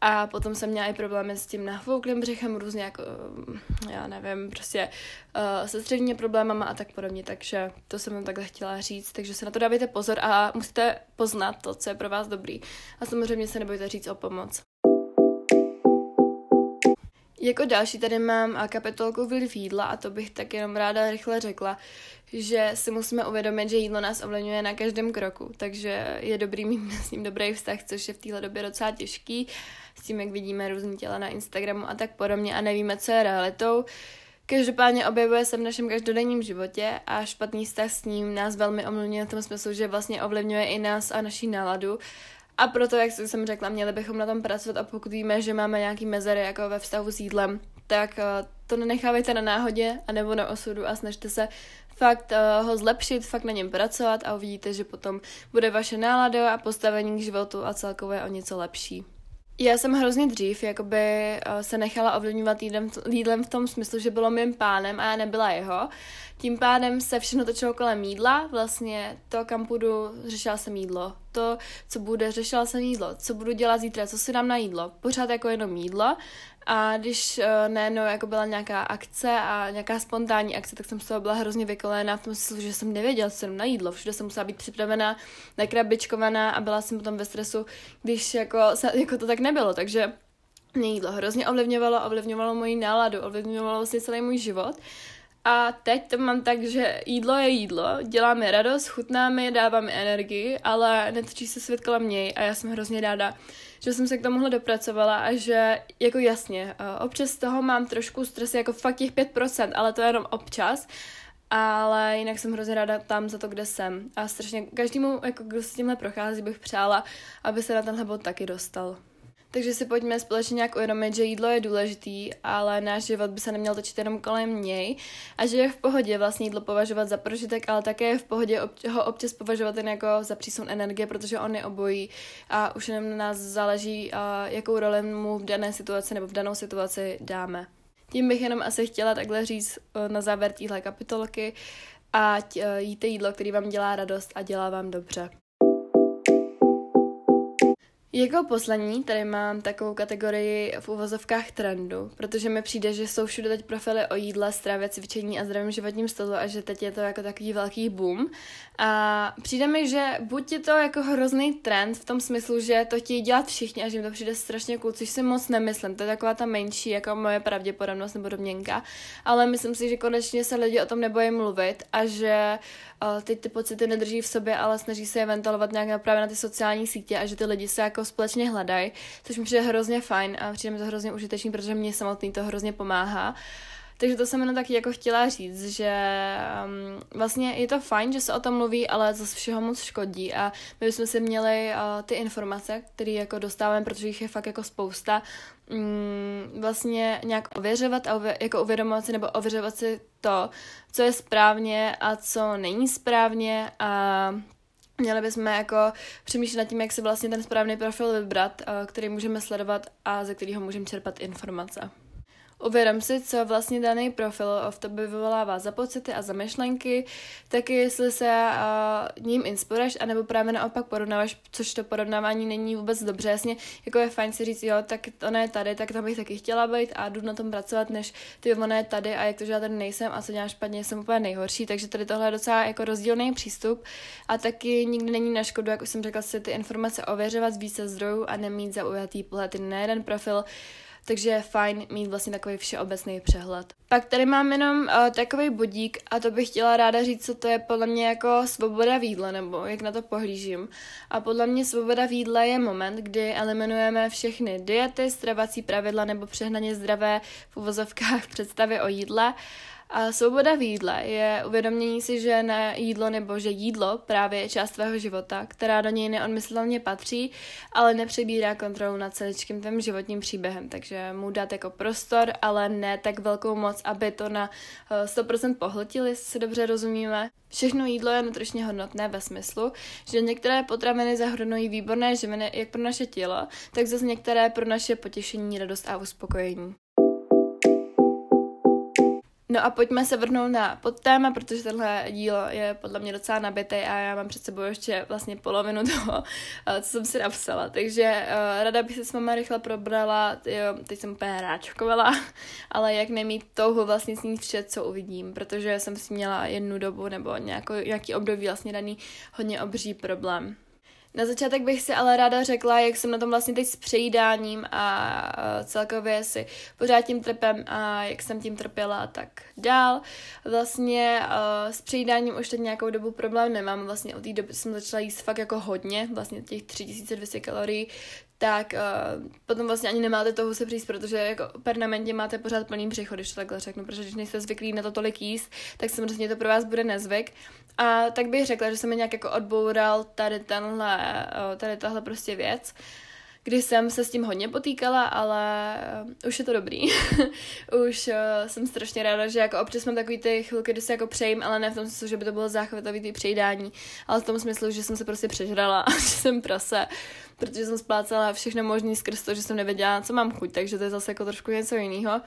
A potom jsem měla i problémy s tím nafouklým břichem, různě jako, já nevím, prostě se střevními problémama a tak podobně, takže to jsem vám takhle chtěla říct, takže se na to dávejte pozor a musíte poznat to, co je pro vás dobrý a samozřejmě se nebojte říct o pomoc. Jako další tady mám kapitolku vliv jídla a to bych tak jenom ráda rychle řekla, že si musíme uvědomit, že jídlo nás ovlivňuje na každém kroku, takže je dobrý mít s ním dobrý vztah, což je v téhle době docela těžký, s tím, jak vidíme různý těla na Instagramu a tak podobně a nevíme, co je realitou. Každopádně objevuje se v našem každodenním životě a špatný vztah s ním nás velmi ovlivňuje v tom smyslu, že vlastně ovlivňuje i nás a naší náladu. A proto, jak jsem řekla, měli bychom na tom pracovat a pokud víme, že máme nějaký mezery jako ve vztahu s jídlem, tak to nenechávejte na náhodě anebo na osudu a snažte se fakt ho zlepšit, fakt na něm pracovat a uvidíte, že potom bude vaše nálada a postavení k životu a celkově o něco lepší. Já jsem hrozně dřív jakoby se nechala ovlivňovat jídlem v tom smyslu, že bylo mým pánem a já nebyla jeho. Tím pádem se všechno točilo kolem jídla, vlastně to, kam půjdu, řešila jsem jídlo. To, co bude, řešila jsem jídlo. Co budu dělat zítra, co si dám na jídlo. Pořád jako jenom jídlo. A když najednou jako byla nějaká akce a nějaká spontánní akce, tak jsem z toho byla hrozně vykolená v tom smyslu, že jsem nevěděla, co jsem na jídlo. Všude jsem musela být připravená, nakrabičkovaná a byla jsem potom ve stresu, když jako to tak nebylo. Takže mě jídlo hrozně ovlivňovalo moji náladu, ovlivňovalo vlastně celý můj život. A teď to mám tak, že jídlo je jídlo, děláme radost, chutnáme, dáváme energii, ale netočí se svět kolem něj a já jsem hrozně ráda, že jsem se k tomuhle dopracovala a že jako jasně, občas z toho mám trošku stres, jako fakt těch 5%, ale to je jenom občas, ale jinak jsem hrozně ráda tam za to, kde jsem a strašně každému, jako, kdo se tímhle prochází, bych přála, aby se na tenhle bod taky dostal. Takže si pojďme společně nějak uvědomit, že jídlo je důležitý, ale náš život by se neměl točit jenom kolem něj a že je v pohodě vlastně jídlo považovat za prožitek, ale také je v pohodě ho občas považovat jen jako za přísun energie, protože on je obojí a už jenom na nás záleží, jakou roli mu v dané situaci nebo v danou situaci dáme. Tím bych jenom asi chtěla takhle říct na závěr téhle kapitolky a jíte jídlo, který vám dělá radost a dělá vám dobře. Jako poslední tady mám takovou kategorii v uvozovkách trendu, protože mi přijde, že jsou všude teď profily o jídle, stravě, cvičení a zdravém životním stylu a že teď je to jako takový velký boom. A přijde mi, že buď je to jako hrozný trend v tom smyslu, že to chtějí dělat všichni a že jim to přijde strašně cool, což si moc nemyslím. To je taková ta menší jako moje pravděpodobnost nebo domněnka, ale myslím si, že konečně se lidi o tom nebojí mluvit a že teď ty pocity nedrží v sobě, ale snaží se je ventilovat nějak právě na ty sociální sítě a že ty lidi se jako společně hledají, což mi přijde hrozně fajn a přijde mi to hrozně užitečný, protože mě samotný to hrozně pomáhá. Takže to jsem jenom taky jako chtěla říct, že vlastně je to fajn, že se o tom mluví, ale to z všeho moc škodí a my bychom si měli ty informace, které jako dostáváme, protože jich je fakt jako spousta, vlastně nějak ověřovat a jako uvědomovat si nebo ověřovat si to, co je správně a co není správně a měli bychom jako přemýšlet nad tím, jak si vlastně ten správný profil vybrat, který můžeme sledovat a ze kterého můžeme čerpat informace. Uvědom si, co vlastně daný profil v tobě vyvolává za pocity a za myšlenky, taky jestli se ním inspiruješ, anebo právě naopak porovnáváš, což to porovnávání není vůbec dobře. Jasně, jako je fajn si říct, jo, tak ona je tady, tak tam bych taky chtěla být a jdu na tom pracovat, než ty ona je tady a jak to, že já tady nejsem a co dělám špatně, jsem úplně nejhorší, takže tady tohle je docela jako rozdílný přístup a taky nikdy není na škodu, jak už jsem řekla, si ty informace ověřovat z více zdrojů a nemít zaujatý pohled na jeden profil. Takže je fajn mít vlastně takový všeobecný přehled. Pak tady mám jenom takový bodík a to bych chtěla ráda říct, co to je podle mě jako svoboda v jídle, nebo jak na to pohlížím. A podle mě svoboda v jídle je moment, kdy eliminujeme všechny diety, stravací pravidla nebo přehnaně zdravé v uvozovkách představy o jídle. A svoboda v jídle je uvědomění si, že na jídlo nebo že jídlo právě je část tvého života, která do něj neodmyslitelně patří, ale nepřebírá kontrolu nad celým tvým životním příběhem. Takže mu dát jako prostor, ale ne tak velkou moc, aby to na 100% pohltili, jestli se dobře rozumíme. Všechno jídlo je nutričně hodnotné ve smyslu, že některé potraviny zahrnují výborné živiny jak pro naše tělo, tak zase některé pro naše potěšení, radost a uspokojení. No a pojďme se vrhnout na podtéma, protože tohle dílo je podle mě docela nabitý a já mám před sebou ještě vlastně polovinu toho, co jsem si napsala. Takže rada bych se s váma rychle probrala, jo, teď jsem úplně hráčkovala, ale jak nemít touhu vlastně snít vše, co uvidím, protože jsem si měla jednu dobu nebo nějaký období vlastně daný hodně obří problém. Na začátek bych si ale ráda řekla, jak jsem na tom vlastně teď s přejídáním a celkově si pořád tím trpem a jak jsem tím trpěla a tak dál. Vlastně s přejídáním už teď nějakou dobu problém nemám. Vlastně od té doby jsem začala jíst fakt jako hodně, vlastně těch 3200 kalorií, tak potom vlastně ani nemáte toho se přijít, protože jako permanentně máte pořád plný břicho, když to takhle řeknu, protože když nejste zvyklí na to tolik jíst, tak samozřejmě to pro vás bude nezvyk. A tak bych řekla, že se mi nějak jako odboural tady tahle prostě věc, kdy jsem se s tím hodně potýkala, ale už je to dobrý. Už jsem strašně ráda, že jako občas mám takový ty chvilky, kdy se jako přejím, ale ne v tom smyslu, že by to bylo záchvatový ty přejídání, ale v tom smyslu, že jsem se prostě přežrala a že jsem prase, protože jsem splácala všechno možné skrz to, že jsem nevěděla, co mám chuť, takže to je zase jako trošku něco jiného.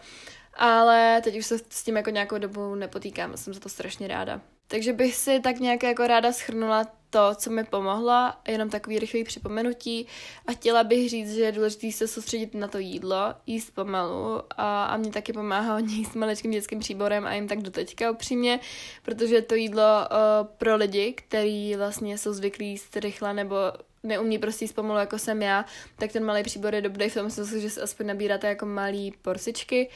Ale teď už se s tím jako nějakou dobu nepotýkám, jsem za to strašně ráda. Takže bych si tak nějak jako ráda shrnula to, co mi pomohlo, jenom takový rychlý připomenutí a chtěla bych říct, že je důležité se soustředit na to jídlo, jíst pomalu a mě taky pomáhá hodně jíst maličkým dětským příborem a jim tak doteďka upřímně, protože to jídlo pro lidi, kteří vlastně jsou zvyklí jíst rychle nebo neumí prostě jíst pomalu, jako jsem já, tak ten malý příbor je dobrý v tom smyslu, že se aspoň nabíráte jako malý porcičky.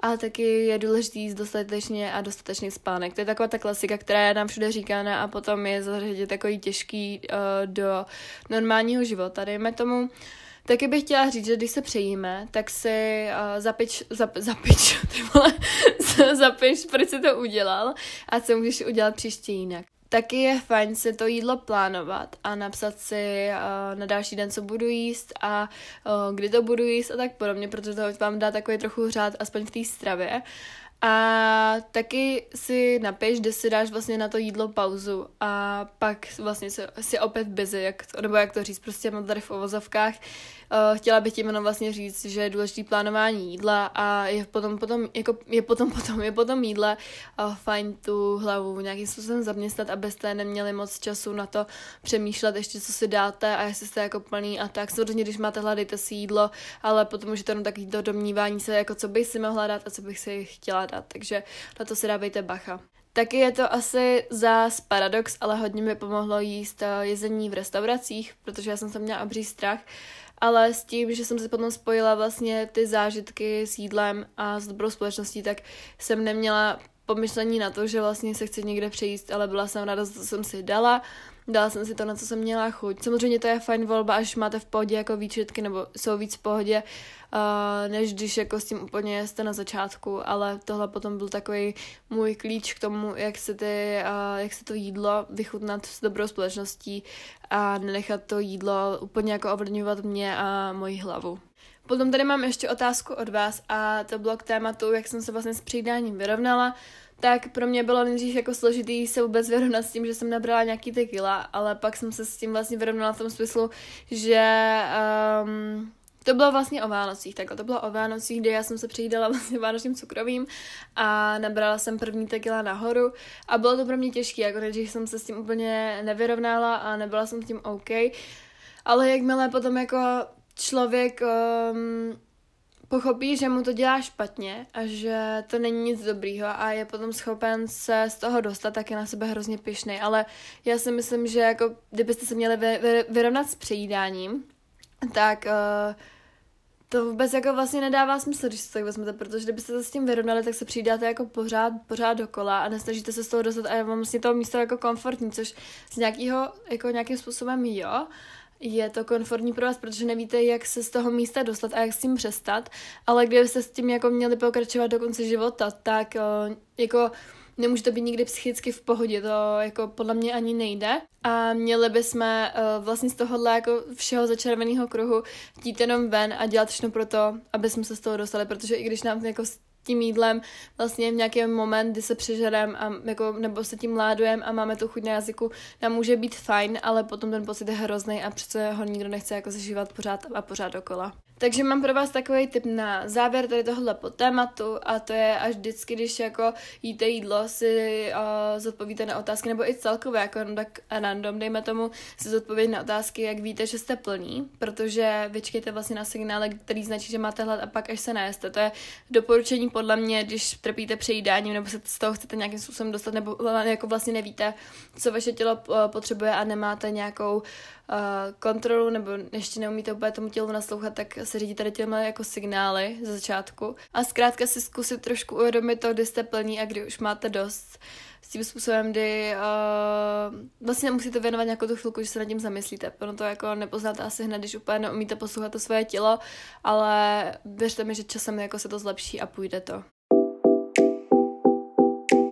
A taky je důležité jíst dostatečně a dostatečný spánek. To je taková ta klasika, která je nám všude říkána a potom je zařadit takový těžký do normálního života, dejme tomu. Taky bych chtěla říct, že když se přejíme, tak si zapič, proč jsi to udělal a co můžeš udělat příště jinak. Taky je fajn se to jídlo plánovat a napsat si na další den, co budu jíst a kdy to budu jíst a tak podobně, protože to vám dá takový trochu řád, aspoň v té stravě. A taky si napiš, kde si dáš vlastně na to jídlo pauzu a pak vlastně si opět busy, jak to říct, prostě mám tady v uvozovkách. Chtěla bych tím jenom vlastně říct, že je důležitý plánování jídla a je potom jídle fajn tu hlavu nějakým způsobem zaměstnat, abyste neměli moc času na to přemýšlet ještě, co si dáte a jestli jste jako plný a tak. Samozřejmě, když máte hlad, dejte si jídlo, ale potom už je to jenom takový to domnívání se, jako co bych si mohla dát a co bych si chtěla dát, takže na to si dávejte bacha. Taky je to asi zás paradox, ale hodně mi pomohlo jíst jezení v restauracích, protože já jsem tam měla obří strach, ale s tím, že jsem si potom spojila vlastně ty zážitky s jídlem a s dobrou společností, tak jsem neměla pomyšlení na to, že vlastně se chci někde přejíst, ale byla jsem ráda, co jsem si dala. Dala jsem si to, na co jsem měla chuť. Samozřejmě to je fajn volba, až máte v pohodě jako výčitky, nebo jsou víc v pohodě, než když jako s tím úplně jste na začátku, ale tohle potom byl takový můj klíč k tomu, jak se to jídlo vychutnat s dobrou společností a nenechat to jídlo úplně jako ovlivňovat mě a moji hlavu. Potom tady mám ještě otázku od vás a to bylo k tématu, jak jsem se vlastně s přijídáním vyrovnala. Tak pro mě bylo nejdřív jako složitý se vůbec vyrovnat s tím, že jsem nabrala nějaký ty kila, ale pak jsem se s tím vlastně vyrovnala v tom smyslu, že to bylo vlastně o Vánocích, takhle to bylo o Vánocích, kde já jsem se přejídala vlastně vánočním cukrovým a nabrala jsem první kila nahoru a bylo to pro mě těžké, jako nejdřív jsem se s tím úplně nevyrovnala a nebyla jsem s tím OK, ale jakmile potom jako člověk pochopí, že mu to dělá špatně a že to není nic dobrýho a je potom schopen se z toho dostat, tak je na sebe hrozně pyšnej. Ale já si myslím, že jako kdybyste se měli vyrovnat s přejídáním, tak to vůbec jako vlastně nedává smysl, když se tak vezmete, protože kdybyste se s tím vyrovnali, tak se přijídáte jako pořád dokola a nesnažíte se z toho dostat a je vám vlastně to místo jako komfortní, což z nějakým způsobem jo, je to komfortní pro vás, protože nevíte, jak se z toho místa dostat a jak s tím přestat, ale kdybyste s tím jako měli pokračovat do konce života, tak jako nemůžete být nikdy psychicky v pohodě, to jako podle mě ani nejde a měli bychom vlastně z tohohle jako všeho začerveného kruhu chtít jenom ven a dělat všechno pro to, aby jsme se z toho dostali, protože i když nám jako tím jídlem vlastně v nějaký moment, kdy se přežerem a jako, nebo se tím ládujeme a máme tu chuť na jazyku, nám může být fajn, ale potom ten pocit je hrozný a přece ho nikdo nechce jako zažívat pořád a pořád dokola. Takže mám pro vás takový tip na závěr tady tohle po tématu a to je až vždycky, když jako jíte jídlo, si zodpovíte na otázky, nebo i celkově, jako jenom tak random, dejme tomu, si zodpovědět na otázky, jak víte, že jste plní, protože vyčkejte vlastně na signály, který značí, že máte hlad a pak až se najeste. To je doporučení podle mě, když trpíte přejídáním nebo se z toho chcete nějakým způsobem dostat, nebo jako vlastně nevíte, co vaše tělo potřebuje a nemáte nějakou kontrolu, nebo ještě neumíte úplně tomu tělu naslouchat, tak se řídí tady těmi jako signály ze začátku. A zkrátka si zkusit trošku uvědomit to, kdy jste plní a kdy už máte dost. S tím způsobem, kdy vlastně musíte věnovat nějakou tu chvilku, že se nad tím zamyslíte. Ono to jako nepoznáte asi hned, když úplně neumíte poslouchat to svoje tělo, ale věřte mi, že časem jako se to zlepší a půjde to.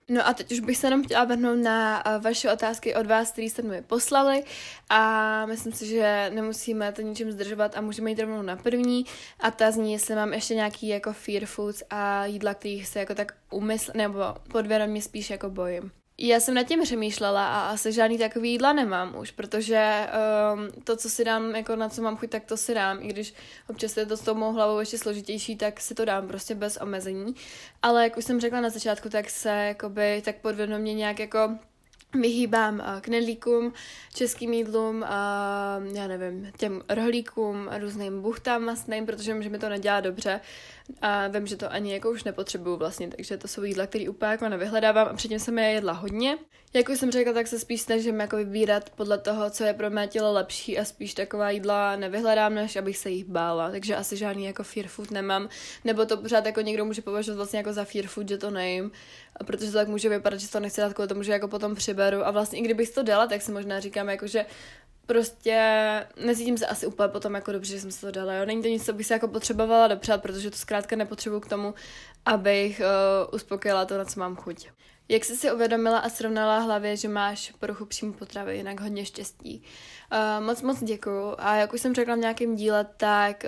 No a teď už bych se jenom chtěla vrhnout na vaše otázky od vás, které jste mi poslali a myslím si, že nemusíme to ničím zdržovat a můžeme jít rovnou na první a ta zní, jestli mám ještě nějaký jako fear foods a jídla, kterých se jako tak nebo podvědomě spíš jako bojím. Já jsem nad tím přemýšlela a asi žádný takový jídla nemám už, protože to, co si dám, jako na co mám chuť, tak to si dám, i když občas je to s tou mou hlavou ještě složitější, tak si to dám prostě bez omezení, ale jak už jsem řekla na začátku, tak se jakoby tak podvědomě nějak jako vyhýbám knedlíkům, českým jídlům, já nevím, těm rohlíkům, různým buchtám mastným, protože mi to nedělá dobře a vím, že to ani jako už nepotřebuju vlastně, takže to jsou jídla, které úplně jako nevyhledávám a předtím jsem je jedla hodně. Jak už jsem řekla, tak se spíš snažím jako vybírat podle toho, co je pro mé tělo lepší a spíš taková jídla nevyhledám, než abych se jich bála, takže asi žádný jako fear food nemám, nebo to pořád jako někdo může považovat vlastně jako za fear food, že to nejím, protože to tak může vypadat, že to nechci dát kvůli tomu, že jako potom přiberu a vlastně i kdybych to dala, tak si možná říkám jako, že prostě necítím se asi úplně potom jako dobře, že jsem se to dala, jo. Není to nic, co bych se jako potřebovala dopřát, protože to zkrátka nepotřebuju k tomu, abych uspokojila to, na co mám chuť. Jak jsi si uvědomila a srovnala hlavě, že máš poruchu příjmu potravy, jinak hodně štěstí. Moc děkuju. A jak už jsem řekla v nějakém díle, tak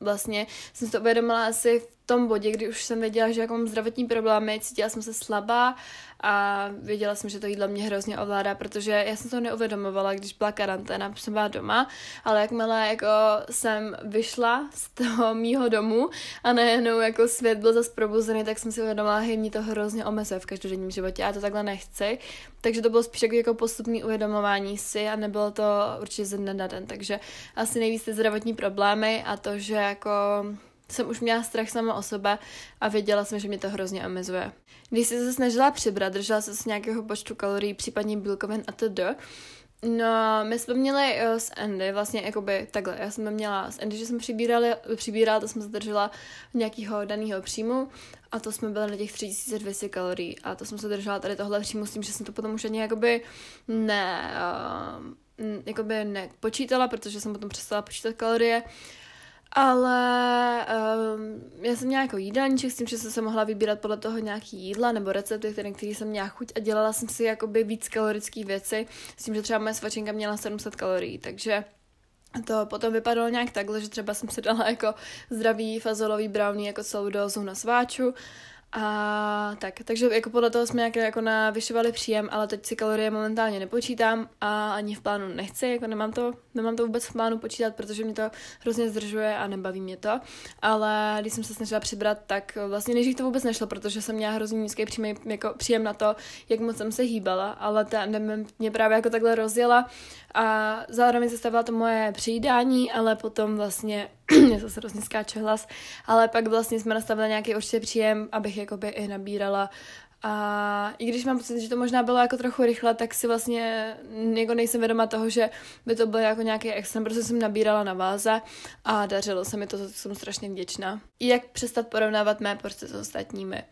vlastně jsem si to uvědomila asi v tom bodě, kdy už jsem věděla, že mám zdravotní problémy, cítila jsem se slabá a věděla jsem, že to jídlo mě hrozně ovládá, protože já jsem to neuvědomovala, když byla karanténa, jsem byla doma, ale jakmile jako jsem vyšla z toho mýho domu a najednou jako svět byl zase probuzený, tak jsem si uvědomila, že mě to hrozně omezuje v každodenním životě a to takhle nechci. Takže to bylo spíš jako postupné uvědomování si a nebylo to určitě ze dne na den. Takže asi nejvíc ty zdravotní problémy a to, že jako jsem už měla strach sama o sebe a věděla jsem, že mě to hrozně omezuje. Když jsem se snažila přibrat, držela jsem se nějakého počtu kalorií, případně bílkovin a td. No, my jsme měli s Andy vlastně jakoby takhle. Já jsem měla s Andy, že jsem přibírala, to jsem se držela nějakého daného příjmu a to jsme byli na těch 3200 kalorií a to jsem se držela tady tohle příjmu s tím, že jsem to potom už ani jakoby nepočítala, protože jsem potom přestala počítat kalorie. Ale já jsem měla jako jídelníček s tím, že jsem se mohla vybírat podle toho nějaký jídla nebo recepty, který jsem měla chuť a dělala jsem si jakoby víc kalorický věci s tím, že třeba moje svačinka měla 700 kalorií, takže to potom vypadalo nějak takhle, že třeba jsem si dala jako zdravý fazolový brownie jako celou dozu na sváču a tak, takže jako podle toho jsme jako navyšovali příjem, ale teď si kalorie momentálně nepočítám a ani v plánu nechci, jako nemám to vůbec v plánu počítat, protože mě to hrozně zdržuje a nebaví mě to, ale když jsem se snažila přibrat, tak vlastně nejdřív to vůbec nešlo, protože jsem měla hrozně nízký příjem na to, jak moc jsem se hýbala, ale ta mě právě jako takhle rozjela a zároveň zastavila to moje přijídání, ale potom vlastně mě zase hrozně skáče hlas, ale pak vlastně jsme nastavili nějaký určitě příjem, abych jakoby i nabírala a i když mám pocit, že to možná bylo jako trochu rychle, tak si vlastně jako nejsem vědoma toho, že by to bylo jako nějaký extrém, protože jsem nabírala na váze a dařilo se mi to, jsem strašně vděčná. I jak přestat porovnávat mé porce s ostatními?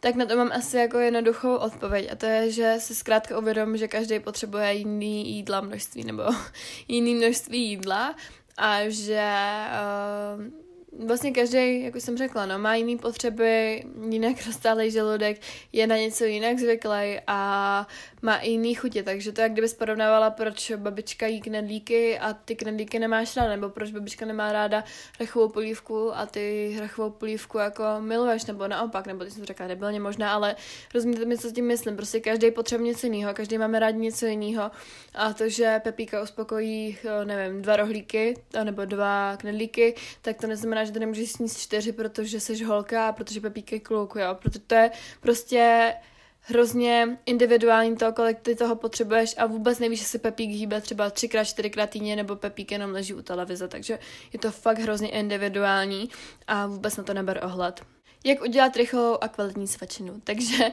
Tak na to mám asi jako jednoduchou odpověď a to je, že si zkrátka uvědom, že každý potřebuje jiný jídla množství nebo jiný množství jídla a že vlastně každý, jak už jsem řekla, no, má jiný potřeby, jinak rozstálej žaludek, je na něco jinak zvyklý a má i jiný chutě, takže to jak kdyby porovnávala, proč babička jí knedlíky a ty knedlíky nemáš ráda, nebo proč babička nemá ráda hrachovou polívku a ty hrachovou polívku jako miluješ, nebo naopak, nebo ty jsem řekla debilně možná, ale rozumíte mi, co s tím myslím, prostě každý potřebuje něco jiného, každý máme rád něco jiného a to, že Pepíka uspokojí, nevím, 2 rohlíky, nebo 2 knedlíky, tak to neznamená, že to nemůžeš sníst 4, protože jsi holka a protože Pepíka je kluk, jo, protože to je prostě hrozně individuální to, kolik ty toho potřebuješ a vůbec nevíš, jestli Pepík hýbe třeba 3x, 4x týdně nebo Pepík jenom leží u televize, takže je to fakt hrozně individuální a vůbec na to neber ohled. Jak udělat rychlou a kvalitní svačinu. Takže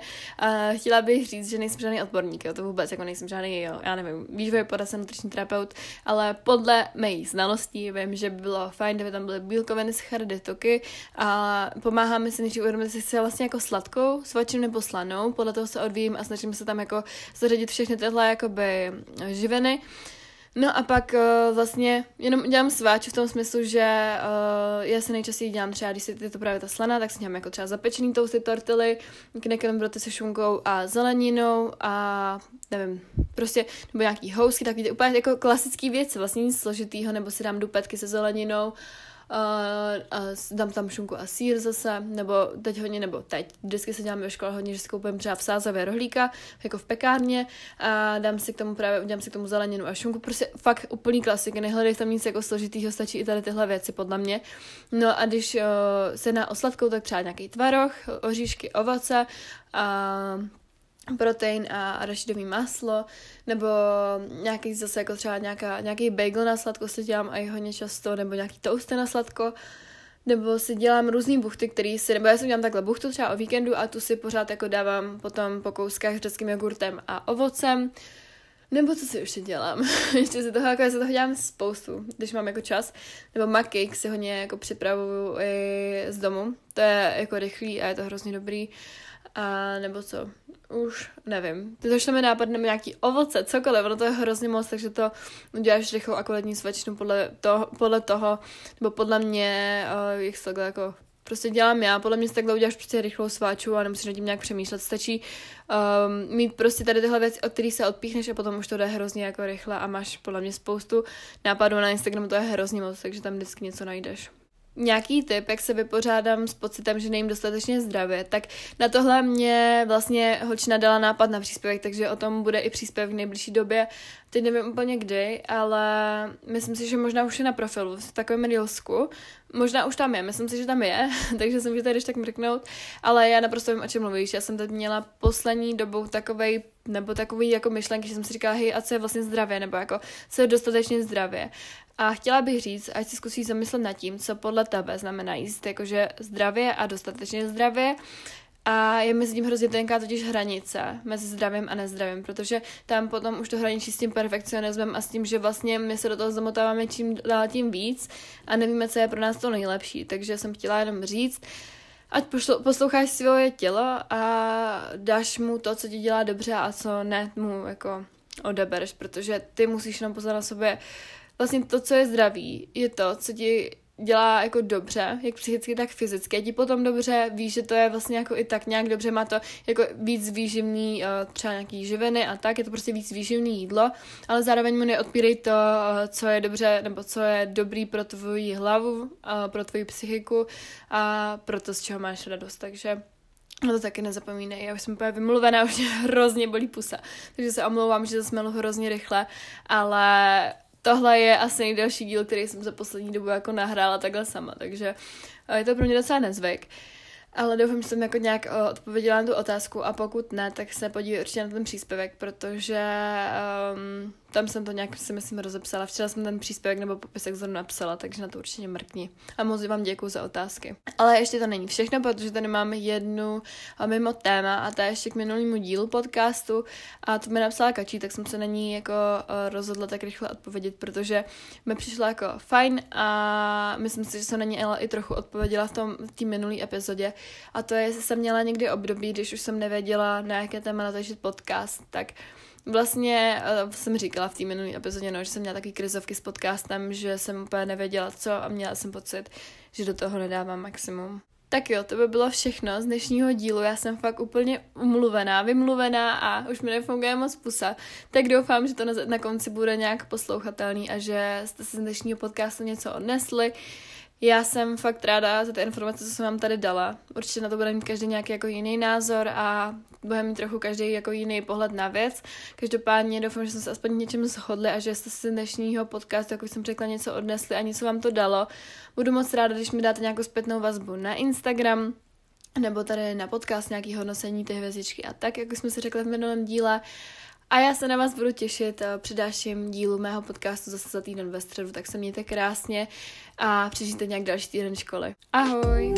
chtěla bych říct, že nejsem žádný odborník, jo, to vůbec jako nejsem žádný, jo, já nevím, výživový poradce, nutriční terapeut, ale podle mých znalostí vím, že by bylo fajn, kdyby tam byly bílkoviny, sacharidy, tuky a pomáhá mi se nejdřív uvědomit, jestli chce vlastně jako sladkou svačinu nebo slanou, podle toho se odvíjím a snažím se tam jako zařadit všechny tyhle jakoby živiny. No a pak vlastně jenom dělám sváču v tom smyslu, že já se nejčastěji dělám třeba, když je to právě ta slaná, tak si dělám jako třeba zapečený tousty, tortily, knekkem broty se šunkou a zeleninou a nevím, prostě nebo nějaký housky, takový ty úplně jako klasický věci, vlastně nic složitýho, nebo si dám dupetky se zeleninou, dám tam šunku a sýr zase, nebo teď, vždycky se děláme ve škole hodně, že si koupím třeba v Sázavě rohlíka, jako v pekárně a udělám si k tomu zeleninu a šunku, prostě fakt úplný klasik, nehledej tam nic jako složitýho, stačí i tady tyhle věci podle mě. No a když se jedná o sladkou, tak třeba nějaký tvaroh, oříšky, ovoce a protein a arašidový maslo, nebo nějaký zase jako třeba nějaký bagel na sladko si dělám a i hodně často, nebo nějaký toasty na sladko, nebo si dělám různý buchty, nebo já si dělám takhle buchtu třeba o víkendu a tu si pořád jako dávám potom po kouskách s řeckým jogurtem a ovocem, nebo co si ještě dělám, ještě se toho dělám spoustu, když mám jako čas, nebo makik si hodně jako připravuju i z domu, to je jako rychlý a je to hrozně dobrý. A nebo co? Už nevím. Teď to mi nápadne nějaký ovoce, cokoliv, ono to je hrozně moc, takže to uděláš rychlou a kvalitní svačinu podle toho, nebo podle mě, jak se takhle jako prostě dělám já. Podle mě si takhle uděláš prostě rychlou sváču a nemusíš nad tím nějak přemýšlet. Stačí mít prostě tady tyhle věci, od kterých se odpíchneš a potom už to jde hrozně jako rychle a máš podle mě spoustu nápadů na Instagramu, to je hrozně moc, takže tam vždycky něco najdeš. Nějaký tip, jak se vypořádám s pocitem, že nejím dostatečně zdravě, tak na tohle mě vlastně holčina dala nápad na příspěvek, takže o tom bude i příspěvek v nejbližší době. Teď nevím úplně kdy, ale myslím si, že možná už je na profilu, v takovém reelsku. Možná už tam je, myslím si, že tam je, takže se můžete když tak mrknout, ale já naprosto vím, o čem mluvíš. Já jsem teď měla poslední dobou takový jako myšlenky, že jsem si říkala, hej, a co je vlastně zdravě, nebo jako, co je dostatečně zdravě. A chtěla bych říct, ať si zkusí zamyslet nad tím, co podle tebe znamená jíst jakože zdravě a dostatečně zdravě. A je mezi tím hrozně tenká totiž hranice mezi zdravím a nezdravím, protože tam potom už to hraničí s tím perfekcionismem a s tím, že vlastně my se do toho zamotáváme čím dál tím víc a nevíme, co je pro nás to nejlepší. Takže jsem chtěla jenom říct, ať posloucháš svoje tělo a dáš mu to, co ti dělá dobře a co ne, mu jako odebereš, protože ty musíš jenom pozor na sobě. Vlastně to, co je zdravý, je to, co ti dělá jako dobře, jak psychicky, tak fyzicky. A ti potom dobře víš, že to je vlastně jako i tak nějak dobře, má to jako víc výživný třeba nějaký živiny a tak, je to prostě víc výživný jídlo, ale zároveň mu neodpírej to, co je dobře, nebo co je dobrý pro tvoji hlavu, pro tvoji psychiku a pro to, z čeho máš radost, takže no to taky nezapomínej, já už jsem úplně vymluvená, už mě hrozně bolí pusa, takže se omlouvám, že zase mluvu hrozně rychle, ale tohle je asi nejdelší díl, který jsem za poslední dobu jako nahrála takhle sama, takže je to pro mě docela nezvyk. Ale doufám, že jsem jako nějak odpověděla na tu otázku a pokud ne, tak se podívej určitě na ten příspěvek, protože tam jsem to nějak si myslím rozepsala. Včera jsem ten příspěvek nebo popisek zrovna napsala, takže na to určitě mrkni. A moc vám děkuju za otázky. Ale ještě to není všechno, protože tady máme jednu mimo téma a ta ještě k minulému dílu podcastu a to mi napsala Kačí, tak jsem se na ní jako rozhodla tak rychle odpovědět, protože mi přišla jako fajn a myslím si, že jsem na ní i trochu odpověděla v té minulé epizodě. A to je, jestli jsem měla někdy období, když už jsem nevěděla, na jaké téma natočit podcast, tak vlastně jsem říkala v té minulé epizodě, no, že jsem měla takový krizovky s podcastem, že jsem úplně nevěděla co a měla jsem pocit, že do toho nedávám maximum. Tak jo, to by bylo všechno z dnešního dílu, já jsem fakt úplně vymluvená a už mi nefunguje moc pusa, tak doufám, že to na konci bude nějak poslouchatelný a že jste si z dnešního podcastu něco odnesli. Já jsem fakt ráda za ty informace, co jsem vám tady dala. Určitě na to bude mít každý nějaký jako jiný názor a bude mít trochu každý jako jiný pohled na věc. Každopádně doufám, že jsme se aspoň něčem shodli a že jste si dnešního podcastu, jak už jsem řekla, něco odnesli a něco vám to dalo. Budu moc ráda, když mi dáte nějakou zpětnou vazbu na Instagram nebo tady na podcast nějaký hodnocení, ty hvězdičky a tak, jak už jsme si řekli v minulém díle. A já se na vás budu těšit při dalším dílu mého podcastu zase za týden ve středu, tak se mějte krásně a přežijte nějak další týden školy. Ahoj!